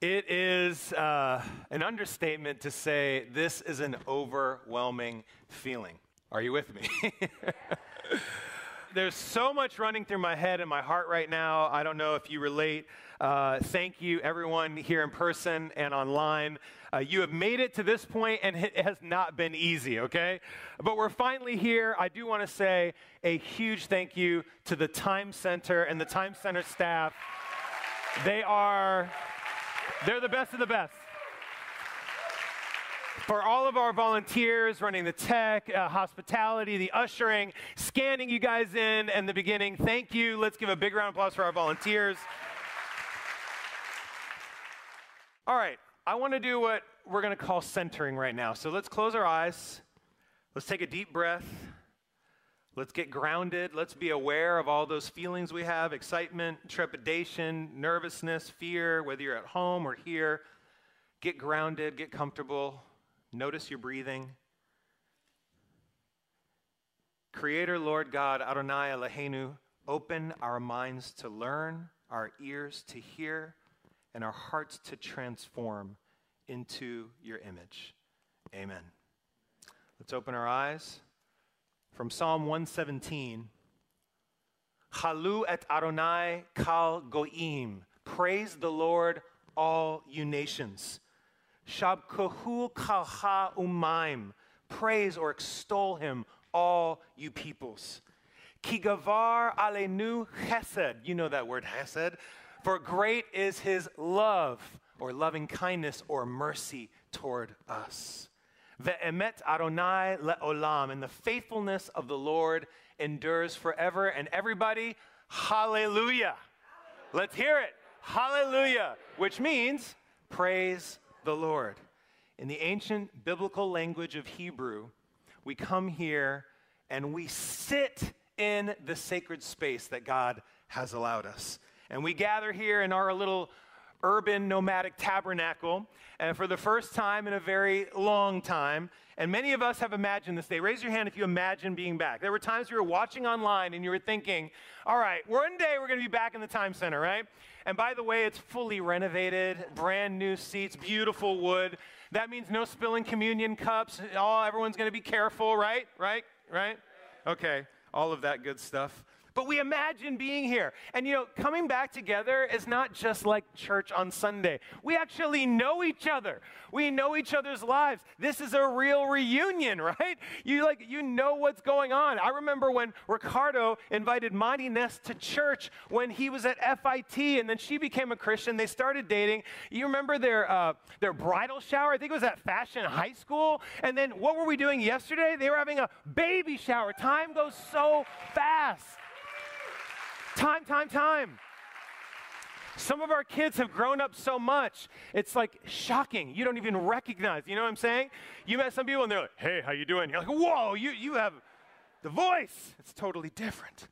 It is an understatement to say this is an overwhelming feeling. Are you with me? There's so much running through my head and my heart right now. I don't know if you relate. Thank you, everyone here in person and online. You have made it to this point, and it has not been easy, okay? But we're finally here. I do want to say a huge thank you to the Time Center and the Time Center staff. They're the best of the best. For all of our volunteers running the tech, hospitality, the ushering, scanning you guys in, and the beginning, thank you. Let's give a big round of applause for our volunteers. All right, I want to do what we're going to call centering right now. So let's close our eyes. Let's take a deep breath. Let's get grounded. Let's be aware of all those feelings we have, excitement, trepidation, nervousness, fear, whether you're at home or here. Get grounded, get comfortable. Notice your breathing. Creator, Lord God, Adonai Eloheinu, open our minds to learn, our ears to hear, and our hearts to transform into your image. Amen. Let's open our eyes. From Psalm 117, Halu et Aronai Kal Goim. Praise the Lord, all you nations. Shab Kohu Kal Ha ummaim. Praise or extol him, all you peoples. Kigavar Ale nu Hesed. You know that word, Hesed. For great is his love, or loving kindness, or mercy toward us. Ve'emet Aronai le'olam. And the faithfulness of the Lord endures forever. And everybody, hallelujah. Let's hear it. Hallelujah. Which means, praise the Lord. In the ancient biblical language of Hebrew, we come here and we sit in the sacred space that God has allowed us. And we gather here in our little urban nomadic tabernacle, and for the first time in a very long time, and many of us have imagined this day. Raise your hand if you imagine being back. There were times you were watching online and you were thinking, all right, one day we're going to be back in the Time Center, right? And by the way, it's fully renovated, brand new seats, beautiful wood. That means no spilling communion cups. Everyone's going to be careful, right? Right? Okay, all of that good stuff. But we imagine being here. And, you know, coming back together is not just like church on Sunday. We actually know each other. We know each other's lives. This is a real reunion, right? You know what's going on. I remember when Ricardo invited Monty Ness to church when he was at FIT, and then she became a Christian. They started dating. You remember their bridal shower? I think it was at Fashion High School. And then what were we doing yesterday? They were having a baby shower. Time goes so fast. Time. Some of our kids have grown up so much, it's like shocking. You don't even recognize, you know what I'm saying? You met some people and they're like, hey, how you doing? You're like, whoa, you have the voice. It's totally different.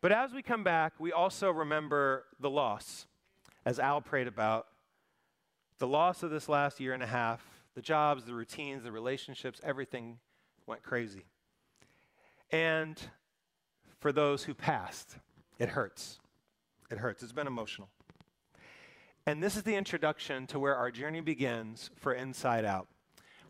But as we come back, we also remember the loss, as Al prayed about, the loss of this last year and a half, the jobs, the routines, the relationships, everything went crazy. And for those who passed, it hurts. It hurts. It's been emotional. And this is the introduction to where our journey begins for Inside Out,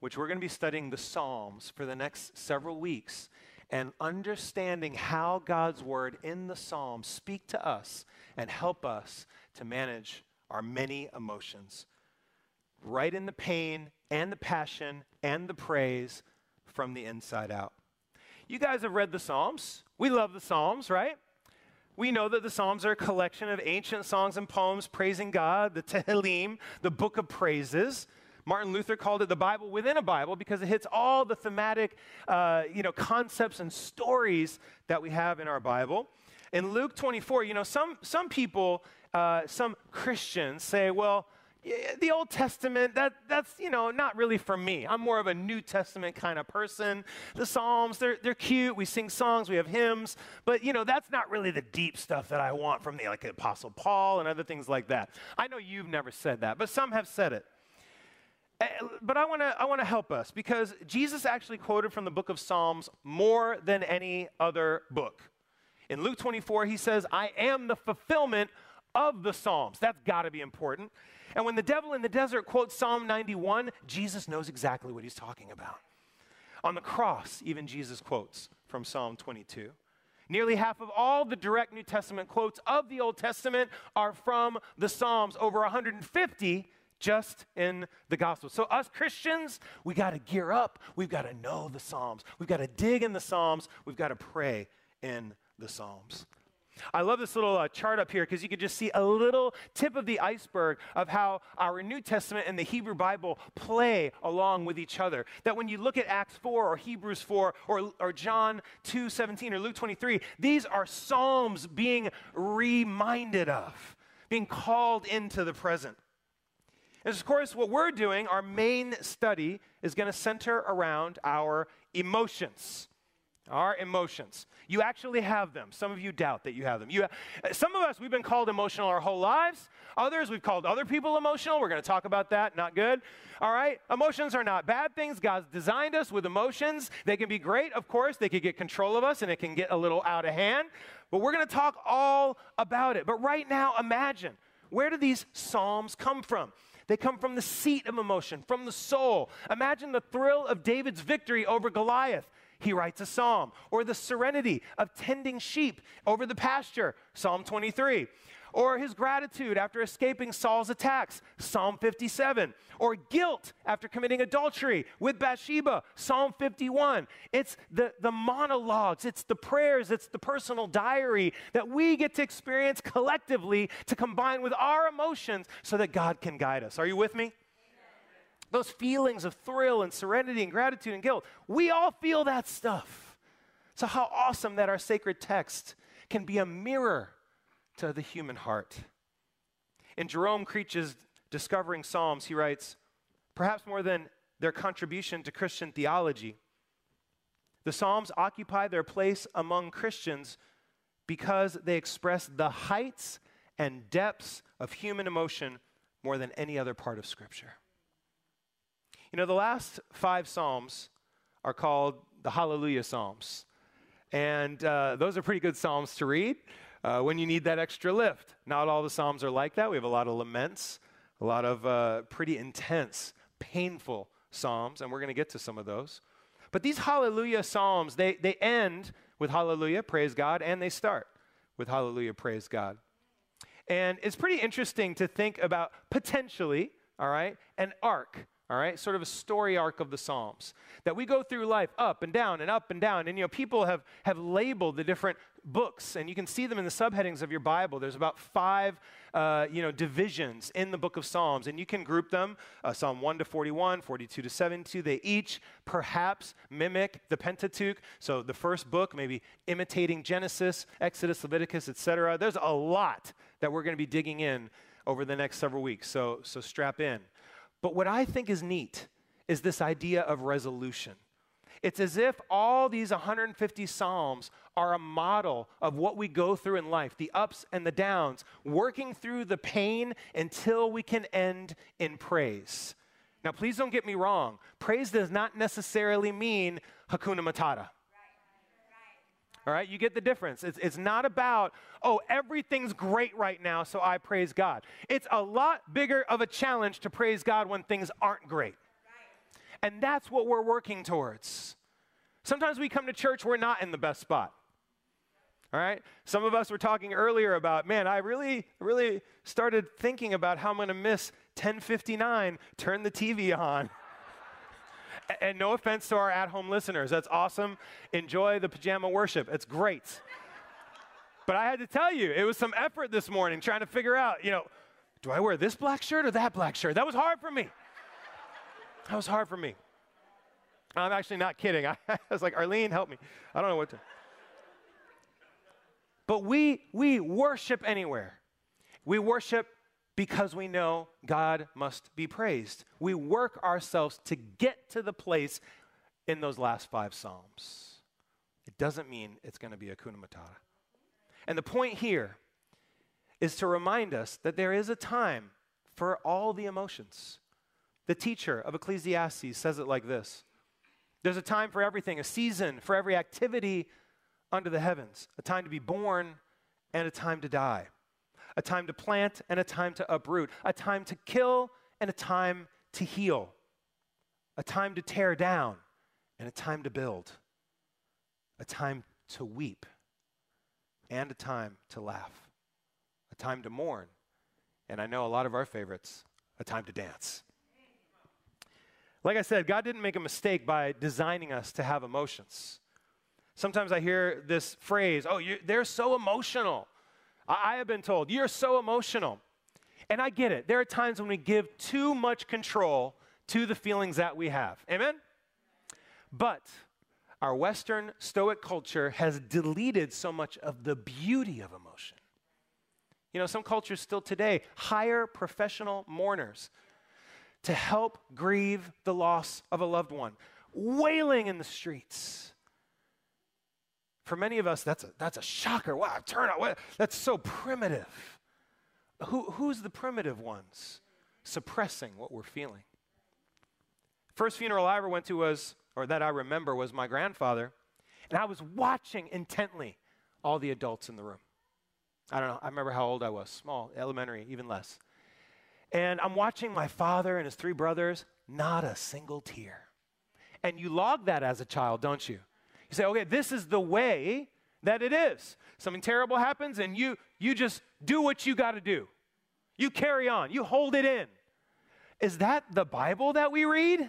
which we're going to be studying the Psalms for the next several weeks and understanding how God's word in the Psalms speak to us and help us to manage our many emotions, right in the pain and the passion and the praise from the inside out. You guys have read the Psalms. We love the Psalms, right? We know that the Psalms are a collection of ancient songs and poems praising God, the Tehillim, the book of praises. Martin Luther called it the Bible within a Bible because it hits all the thematic concepts and stories that we have in our Bible. In Luke 24, you know, some people, some Christians say, well, the Old Testament, that's, you know, not really for me. I'm more of a New Testament kind of person. The Psalms, they're cute. We sing songs, we have hymns, but, you know, that's not really the deep stuff that I want from the Apostle Paul and other things like that. I know you've never said that, but some have said it. But I want to help us because Jesus actually quoted from the book of Psalms more than any other book. In Luke 24, he says, I am the fulfillment of the Psalms. That's got to be important. And when the devil in the desert quotes Psalm 91, Jesus knows exactly what he's talking about. On the cross, even Jesus quotes from Psalm 22. Nearly half of all the direct New Testament quotes of the Old Testament are from the Psalms, over 150 just in the Gospels. So us Christians, we got to gear up. We've got to know the Psalms. We've got to dig in the Psalms. We've got to pray in the Psalms. I love this little chart up here because you could just see a little tip of the iceberg of how our New Testament and the Hebrew Bible play along with each other. That when you look at Acts 4 or Hebrews 4 or John 2:17 or Luke 23, these are psalms being reminded of, being called into the present. And of course, what we're doing, our main study, is going to center around our emotions. Our emotions. You actually have them. Some of you doubt that you have them. Some of us, we've been called emotional our whole lives. Others, we've called other people emotional. We're going to talk about that. Not good. All right? Emotions are not bad things. God's designed us with emotions. They can be great, of course. They can get control of us, and it can get a little out of hand. But we're going to talk all about it. But right now, imagine, where do these psalms come from? They come from the seat of emotion, from the soul. Imagine the thrill of David's victory over Goliath. He writes a psalm. Or the serenity of tending sheep over the pasture, Psalm 23. Or his gratitude after escaping Saul's attacks, Psalm 57. Or guilt after committing adultery with Bathsheba, Psalm 51. It's the monologues, it's the prayers, it's the personal diary that we get to experience collectively to combine with our emotions so that God can guide us. Are you with me? Those feelings of thrill and serenity and gratitude and guilt, we all feel that stuff. So how awesome that our sacred text can be a mirror to the human heart. In Jerome Creech's Discovering Psalms, he writes, perhaps more than their contribution to Christian theology, the Psalms occupy their place among Christians because they express the heights and depths of human emotion more than any other part of Scripture. You know, the last five psalms are called the Hallelujah Psalms. And those are pretty good psalms to read when you need that extra lift. Not all the psalms are like that. We have a lot of laments, a lot of pretty intense, painful psalms, and we're going to get to some of those. But these Hallelujah Psalms, they end with Hallelujah, praise God, and they start with Hallelujah, praise God. And it's pretty interesting to think about potentially, all right, an arc. All right, sort of a story arc of the Psalms, that we go through life up and down and up and down. And, you know, people have labeled the different books, and you can see them in the subheadings of your Bible. There's about five, divisions in the book of Psalms, and you can group them, Psalm 1 to 41, 42 to 72. They each perhaps mimic the Pentateuch, so the first book, maybe imitating Genesis, Exodus, Leviticus, etc. There's a lot that we're going to be digging in over the next several weeks, so strap in. But what I think is neat is this idea of resolution. It's as if all these 150 psalms are a model of what we go through in life, the ups and the downs, working through the pain until we can end in praise. Now, please don't get me wrong. Praise does not necessarily mean Hakuna Matata. All right, you get the difference. It's not about, oh, everything's great right now, so I praise God. It's a lot bigger of a challenge to praise God when things aren't great. And that's what we're working towards. Sometimes we come to church, we're not in the best spot. All right? Some of us were talking earlier about, man, I really started thinking about how I'm going to miss 10:59, turn the TV on. And no offense to our at-home listeners. That's awesome. Enjoy the pajama worship. It's great. But I had to tell you, it was some effort this morning trying to figure out, you know, do I wear this black shirt or that black shirt? That was hard for me. That was hard for me. I'm actually not kidding. I was like, Arlene, help me. I don't know what to. But we worship anywhere. We worship because we know God must be praised. We work ourselves to get to the place in those last five psalms. It doesn't mean it's going to be Hakuna Matata. And the point here is to remind us that there is a time for all the emotions. The teacher of Ecclesiastes says it like this. There's a time for everything, a season for every activity under the heavens, a time to be born and a time to die. a time to plant and a time to uproot, a time to kill and a time to heal, a time to tear down and a time to build, a time to weep and a time to laugh, a time to mourn, and I know a lot of our favorites, a time to dance. Like I said, God didn't make a mistake by designing us to have emotions. Sometimes I hear this phrase, oh, they're so emotional. I have been told, you're so emotional. And I get it. There are times when we give too much control to the feelings that we have. Amen? But our Western Stoic culture has deleted so much of the beauty of emotion. You know, some cultures still today hire professional mourners to help grieve the loss of a loved one, wailing in the streets. For many of us, that's a shocker. Wow, turn out. That's so primitive. Who's the primitive ones suppressing what we're feeling? First funeral I ever went to was, or that I remember, was my grandfather, and I was watching intently all the adults in the room. I don't know, I remember how old I was, small, elementary, even less. And I'm watching my father and his three brothers, not a single tear. And you log that as a child, don't you? You say, okay, this is the way that it is. Something terrible happens and you just do what you got to do. You carry on. You hold it in. Is that the Bible that we read?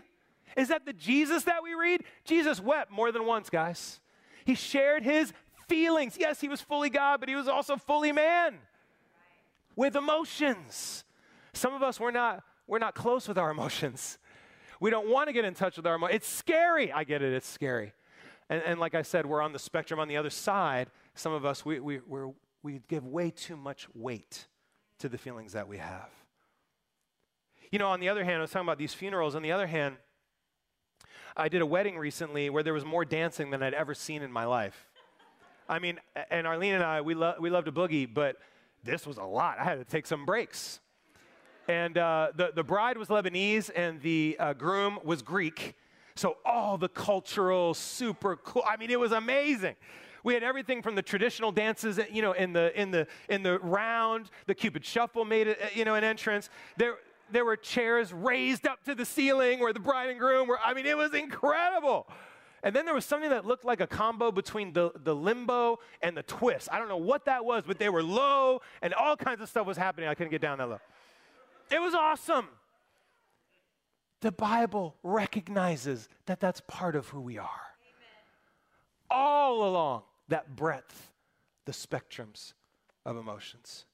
Is that the Jesus that we read? Jesus wept more than once, guys. He shared his feelings. Yes, he was fully God, but he was also fully man with emotions. Some of us, we're not close with our emotions. We don't want to get in touch with our emotions. It's scary. I get it. It's scary. And like I said, we're on the spectrum. On the other side, some of us, we give way too much weight to the feelings that we have. You know, on the other hand, I was talking about these funerals. On the other hand, I did a wedding recently where there was more dancing than I'd ever seen in my life. I mean, and Arlene and I, we loved to boogie, but this was a lot. I had to take some breaks. And the bride was Lebanese, and the groom was Greek. So all the cultural, super cool. I mean, it was amazing. We had everything from the traditional dances, you know, in the round. The Cupid Shuffle made it, you know, an entrance. There were chairs raised up to the ceiling where the bride and groom were. I mean, it was incredible. And then there was something that looked like a combo between the limbo and the twist. I don't know what that was, but they were low, and all kinds of stuff was happening. I couldn't get down that low. It was awesome. The Bible recognizes that that's part of who we are. Amen. All along that breadth, the spectrums of emotions.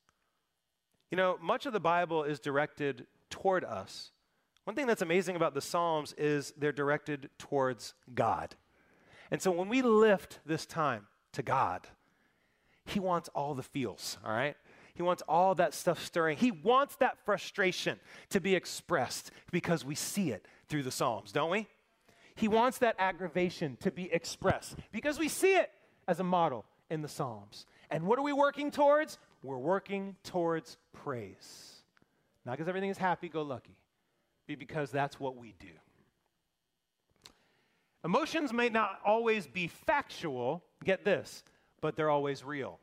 You know, much of the Bible is directed toward us. One thing that's amazing about the Psalms is they're directed towards God. And so when we lift this time to God, he wants all the feels, all right? He wants all that stuff stirring. He wants that frustration to be expressed because we see it through the Psalms, don't we? He wants that aggravation to be expressed because we see it as a model in the Psalms. And what are we working towards? We're working towards praise. Not because everything is happy-go-lucky, but because that's what we do. Emotions may not always be factual, get this, but they're always real.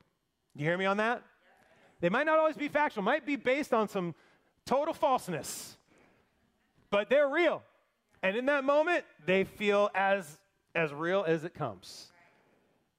You hear me on that? They might not always be factual, might be based on some total falseness, but they're real. And in that moment, they feel as real as it comes.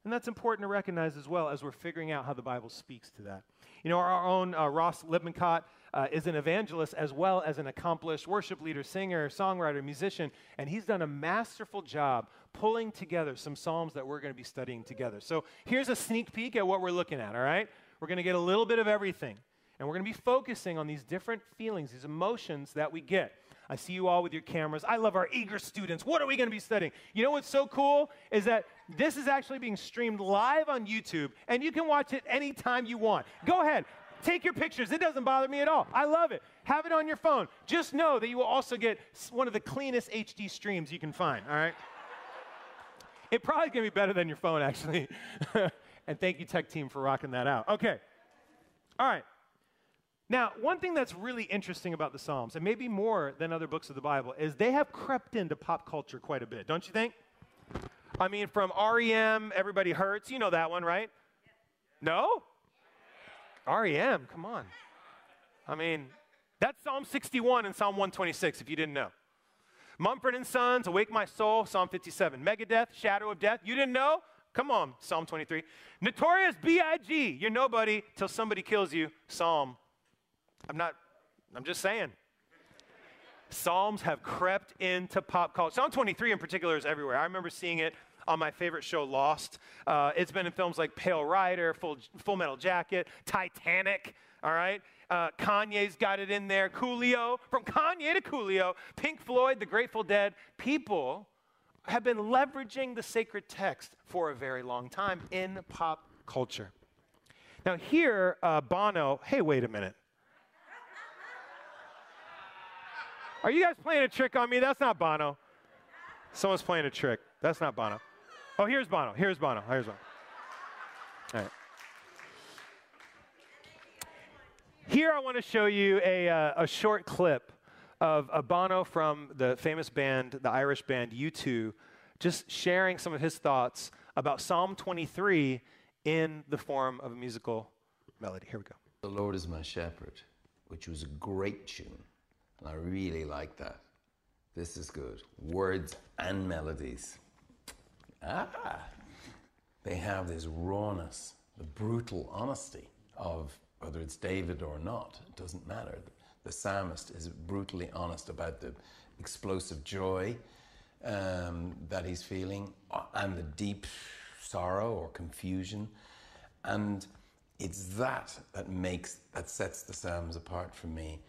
And that's important to recognize as well as we're figuring out how the Bible speaks to that. You know, our own Ross Lippincott is an evangelist as well as an accomplished worship leader, singer, songwriter, musician, and he's done a masterful job pulling together some psalms that we're going to be studying together. So here's a sneak peek at what we're looking at, all right? We're going to get a little bit of everything, and we're going to be focusing on these different feelings, these emotions that we get. I see you all with your cameras. I love our eager students. What are we going to be studying? You know what's so cool is that this is actually being streamed live on YouTube, and you can watch it anytime you want. Go ahead. Take your pictures. It doesn't bother me at all. I love it. Have it on your phone. Just know that you will also get one of the cleanest HD streams you can find, all right? It probably going to be better than your phone, actually. And thank you, tech team, for rocking that out. Okay. All right. Now, one thing that's really interesting about the Psalms, and maybe more than other books of the Bible, is they have crept into pop culture quite a bit, don't you think? I mean, from R.E.M., Everybody Hurts. You know that one, right? No? R.E.M., come on. I mean, that's Psalm 61 and Psalm 126, if you didn't know. Mumford & Sons, Awake My Soul, Psalm 57. Megadeth, Shadow of Death, you didn't know? Come on, Psalm 23. Notorious B.I.G., you're nobody till somebody kills you, Psalm. I'm just saying. Psalms have crept into pop culture. Psalm 23 in particular is everywhere. I remember seeing it on my favorite show, Lost. It's been in films like Pale Rider, Full Metal Jacket, Titanic, all right? Kanye's got it in there. Coolio, from Kanye to Coolio, Pink Floyd, The Grateful Dead. People have been leveraging the sacred text for a very long time in pop culture. Now here, Bono, hey, wait a minute. Are you guys playing a trick on me? That's not Bono. Someone's playing a trick. That's not Bono. Oh, here's Bono. Here's Bono. Here's Bono. All right. Here I want to show you a short clip of a Bono from the famous band, the Irish band U2, just sharing some of his thoughts about Psalm 23 in the form of a musical melody. Here we go. The Lord is my shepherd, which was a great tune. And I really like that. This is good. Words and melodies. They have this rawness, the brutal honesty of whether it's David or not, it doesn't matter. The psalmist is brutally honest about the explosive joy that he's feeling and the deep sorrow or confusion. And it's that sets the psalms apart for me.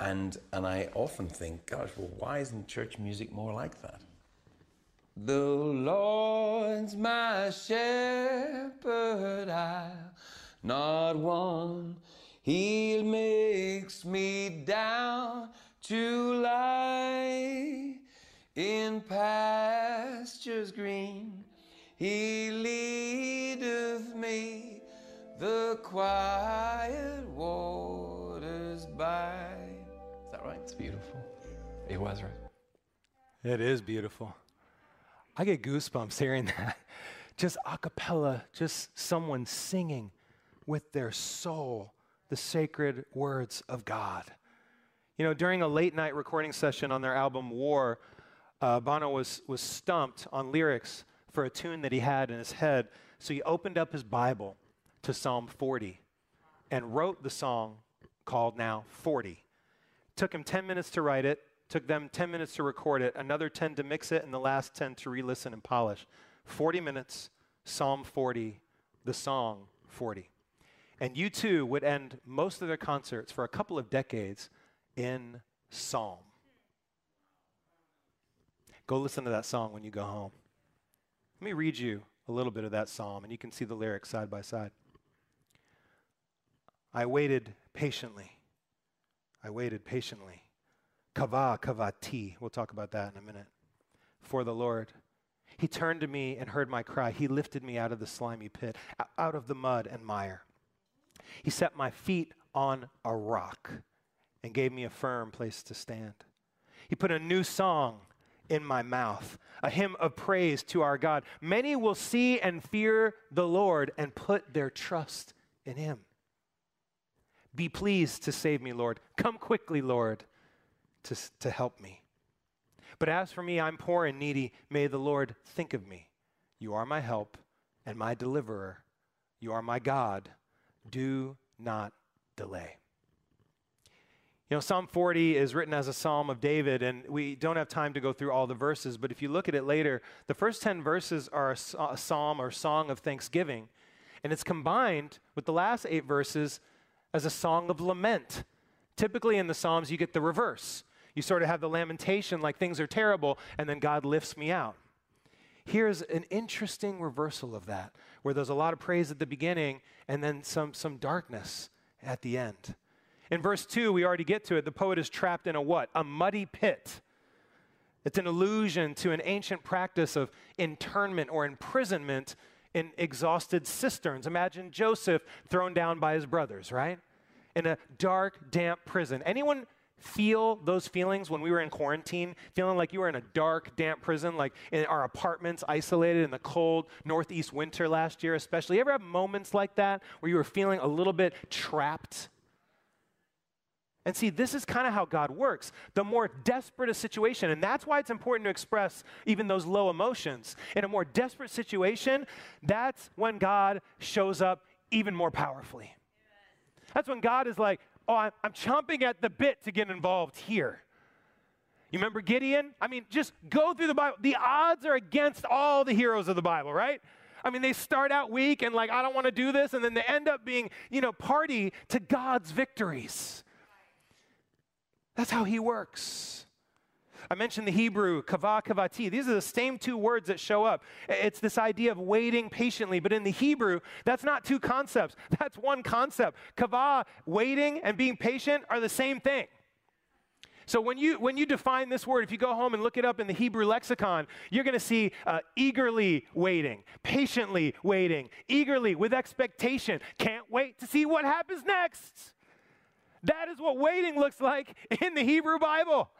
And I often think, gosh, well, why isn't church music more like that? The Lord's my shepherd, I'll not want. He makes me down to lie in pastures green. He leadeth me the quiet waters by. Is that right? It's beautiful. It was right. It is beautiful. I get goosebumps hearing that. Just a cappella, just someone singing with their soul the sacred words of God. You know, during a late night recording session on their album War, Bono was stumped on lyrics for a tune that he had in his head. So he opened up his Bible to Psalm 40 and wrote the song called now 40. Took him 10 minutes to write it, took them 10 minutes to record it, another 10 to mix it, and the last 10 to re-listen and polish. 40 minutes, Psalm 40, the song 40. And U2 would end most of their concerts for a couple of decades in psalm. Go listen to that song when you go home. Let me read you a little bit of that psalm, and you can see the lyrics side by side. I waited patiently. I waited patiently. Kava, kavati. We'll talk about that in a minute. For the Lord. He turned to me and heard my cry. He lifted me out of the slimy pit, out of the mud and mire. He set my feet on a rock and gave me a firm place to stand. He put a new song in my mouth, a hymn of praise to our God. Many will see and fear the Lord and put their trust in him. Be pleased to save me, Lord. Come quickly, Lord, to help me. But as for me, I'm poor and needy. May the Lord think of me. You are my help and my deliverer. You are my God. Do not delay. You know, Psalm 40 is written as a psalm of David, and we don't have time to go through all the verses, but if you look at it later, the first 10 verses are a psalm or song of thanksgiving, and it's combined with the last 8 verses as a song of lament. Typically in the Psalms, you get the reverse. You sort of have the lamentation, like things are terrible, and then God lifts me out. Here's an interesting reversal of that, where there's a lot of praise at the beginning and then some darkness at the end. In verse 2, we already get to it. The poet is trapped in a what? A muddy pit. It's an allusion to an ancient practice of internment or imprisonment in exhausted cisterns. Imagine Joseph thrown down by his brothers, right? In a dark, damp prison. Anyone feel those feelings when we were in quarantine, feeling like you were in a dark, damp prison, like in our apartments, isolated in the cold northeast winter last year especially? You ever have moments like that where you were feeling a little bit trapped? And see, this is kind of how God works. The more desperate a situation, and that's why it's important to express even those low emotions. In a more desperate situation, that's when God shows up even more powerfully. That's when God is like, oh, I'm chomping at the bit to get involved here. You remember Gideon? I mean, just go through the Bible. The odds are against all the heroes of the Bible, right? I mean, they start out weak and like, I don't want to do this. And then they end up being, you know, party to God's victories. That's how he works. I mentioned the Hebrew, kavah, kavati. These are the same two words that show up. It's this idea of waiting patiently, but in the Hebrew, that's not two concepts. That's one concept. Kavah, waiting, and being patient are the same thing. So when you define this word, if you go home and look it up in the Hebrew lexicon, you're going to see eagerly waiting, patiently waiting, eagerly with expectation. Can't wait to see what happens next. That is what waiting looks like in the Hebrew Bible.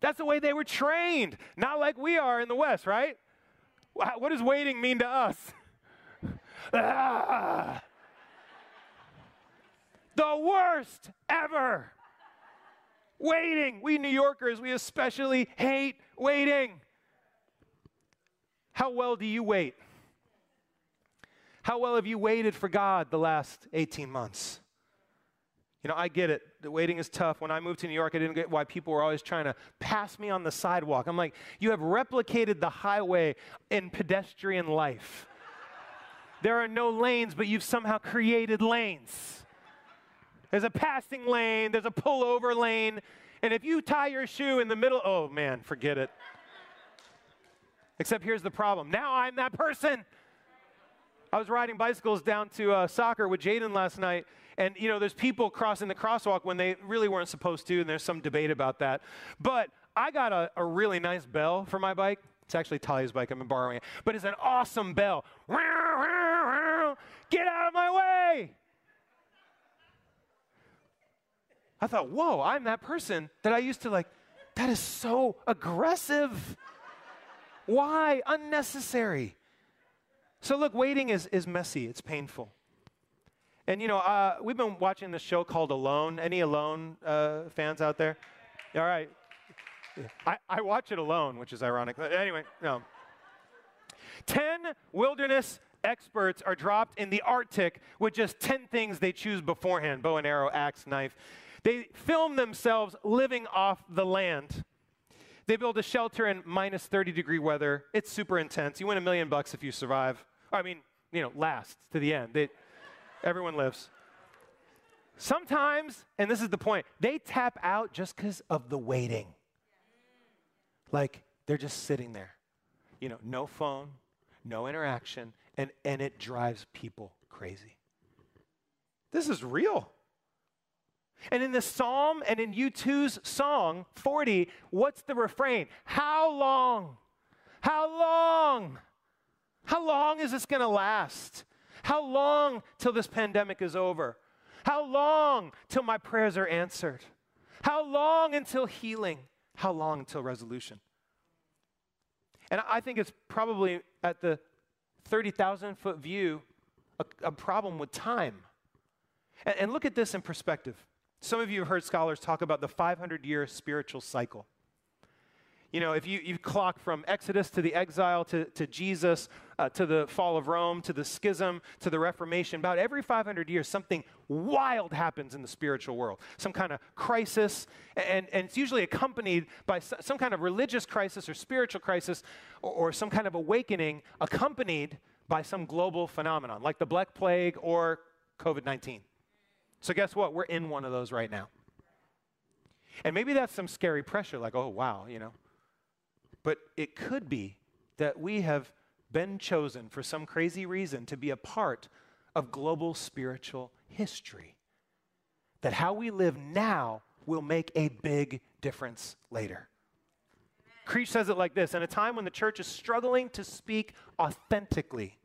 That's the way they were trained, not like we are in the West, right? What does waiting mean to us? The worst ever. Waiting. We New Yorkers, we especially hate waiting. How well do you wait? How well have you waited for God the last 18 months? You know, I get it. The waiting is tough. When I moved to New York, I didn't get why people were always trying to pass me on the sidewalk. I'm like, you have replicated the highway in pedestrian life. There are no lanes, but you've somehow created lanes. There's a passing lane. There's a pullover lane. And if you tie your shoe in the middle, oh, man, forget it. Except here's the problem. Now I'm that person. I was riding bicycles down to soccer with Jaden last night. And, you know, there's people crossing the crosswalk when they really weren't supposed to, and there's some debate about that. But I got a really nice bell for my bike. It's actually Talia's bike. I've been borrowing it. But it's an awesome bell. Get out of my way! I thought, whoa, I'm that person that I used to like, that is so aggressive. Why? Unnecessary. So look, waiting is messy. It's painful. And, you know, we've been watching this show called Alone. Any Alone fans out there? All right. I watch it alone, which is ironic. But anyway, no. 10 wilderness experts are dropped in the Arctic with just 10 things they choose beforehand. Bow and arrow, axe, knife. They film themselves living off the land. They build a shelter in minus 30-degree weather. It's super intense. You win $1 million if you survive. I mean, you know, last to the end. Everyone lives. Sometimes, and this is the point, they tap out just because of the waiting. Like, they're just sitting there. You know, no phone, no interaction, and it drives people crazy. This is real. And in the psalm and in U2's song, 40, what's the refrain? How long? How long? How long is this going to last? How long till this pandemic is over? How long till my prayers are answered? How long until healing? How long until resolution? And I think it's probably at the 30,000-foot view a problem with time. And look at this in perspective. Some of you have heard scholars talk about the 500-year spiritual cycle. You know, if you clock from Exodus to the exile to Jesus to the fall of Rome to the schism to the Reformation, about every 500 years something wild happens in the spiritual world, some kind of crisis, and it's usually accompanied by some kind of religious crisis or spiritual crisis or some kind of awakening accompanied by some global phenomenon like the Black Plague or COVID-19. So guess what? We're in one of those right now. And maybe that's some scary pressure like, oh, wow, you know. But it could be that we have been chosen for some crazy reason to be a part of global spiritual history. That how we live now will make a big difference later. Creech says it like this, in a time when the church is struggling to speak authentically,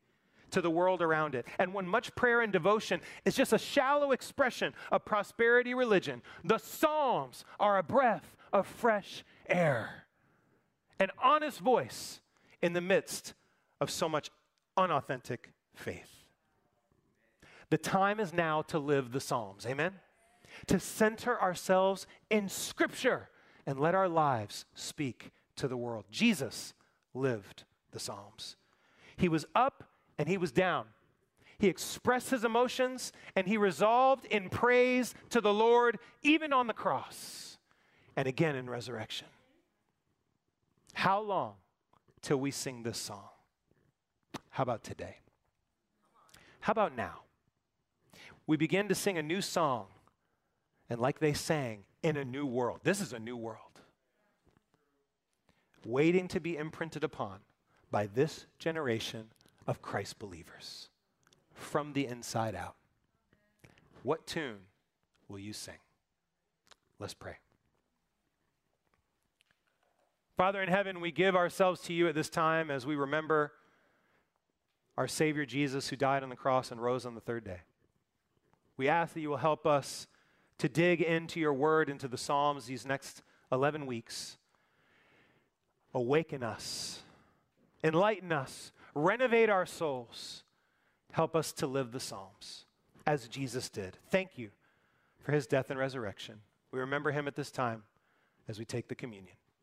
to the world around it. And when much prayer and devotion is just a shallow expression of prosperity religion, the Psalms are a breath of fresh air, an honest voice in the midst of so much unauthentic faith. The time is now to live the Psalms, amen? To center ourselves in Scripture and let our lives speak to the world. Jesus lived the Psalms. He was up and he was down. He expressed his emotions and he resolved in praise to the Lord, even on the cross and again in resurrection. How long till we sing this song? How about today? How about now? We begin to sing a new song, and like they sang, in a new world. This is a new world. Waiting to be imprinted upon by this generation of Christ believers from the inside out. What tune will you sing? Let's pray. Father in heaven, we give ourselves to you at this time as we remember our Savior Jesus, who died on the cross and rose on the third day. We ask that you will help us to dig into your word, into the Psalms these next 11 weeks. Awaken us, enlighten us, renovate our souls. Help us to live the Psalms as Jesus did. Thank you for his death and resurrection. We remember him at this time as we take the communion.